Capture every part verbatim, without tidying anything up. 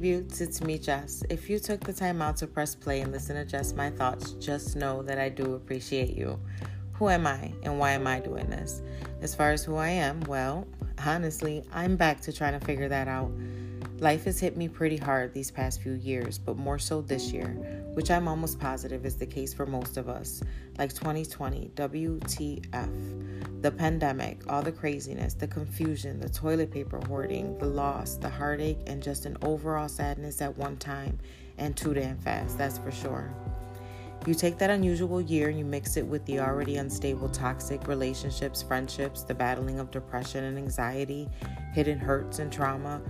Thank you to Tamichas. If you took the time out to press play and listen to just my thoughts, just know that I do appreciate you. Who am I and why am I doing this? As far as who I am, well, honestly, I'm back to trying to figure that out. Life has hit me pretty hard these past few years, but more so this year, which I'm almost positive is the case for most of us. Like twenty twenty, W T F, the pandemic, all the craziness, the confusion, the toilet paper hoarding, the loss, the heartache, and just an overall sadness at one time, and too damn fast, that's for sure. You take that unusual year and you mix it with the already unstable toxic relationships, friendships, the battling of depression and anxiety, hidden hurts and trauma.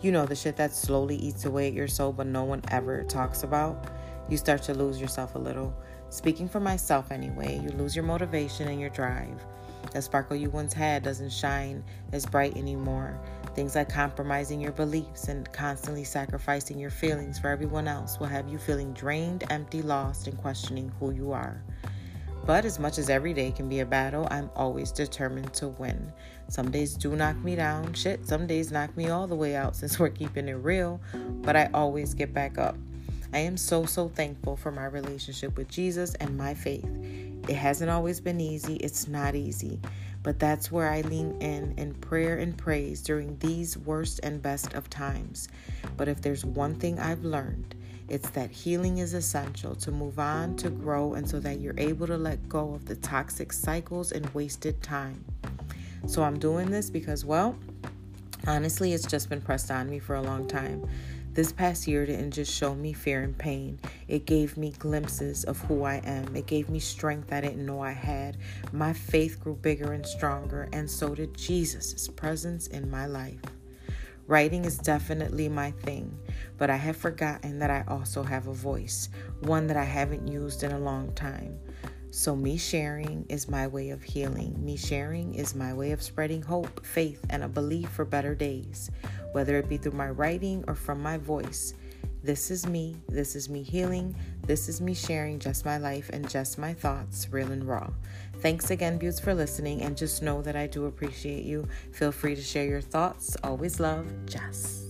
You know, the shit that slowly eats away at your soul but no one ever talks about. You start to lose yourself a little. Speaking for myself anyway, you lose your motivation and your drive. The sparkle you once had doesn't shine as bright anymore. Things like compromising your beliefs and constantly sacrificing your feelings for everyone else will have you feeling drained, empty, lost, and questioning who you are. But as much as every day can be a battle, I'm always determined to win. Some days do knock me down. Shit, some days knock me all the way out since we're keeping it real, but I always get back up. I am so, so thankful for my relationship with Jesus and my faith. It hasn't always been easy. It's not easy. But that's where I lean in in prayer and praise during these worst and best of times. But if there's one thing I've learned, it's that healing is essential to move on, to grow, and so that you're able to let go of the toxic cycles and wasted time. So I'm doing this because, well, honestly, it's just been pressed on me for a long time. This past year didn't just show me fear and pain. It gave me glimpses of who I am. It gave me strength I didn't know I had. My faith grew bigger and stronger, and so did Jesus' presence in my life. Writing is definitely my thing, but I have forgotten that I also have a voice, one that I haven't used in a long time. So me sharing is my way of healing. Me sharing is my way of spreading hope, faith, and a belief for better days, whether it be through my writing or from my voice. This is me. This is me healing. This is me sharing just my life and just my thoughts, real and raw. Thanks again, Buttes, for listening, and just know that I do appreciate you. Feel free to share your thoughts. Always love, Jess.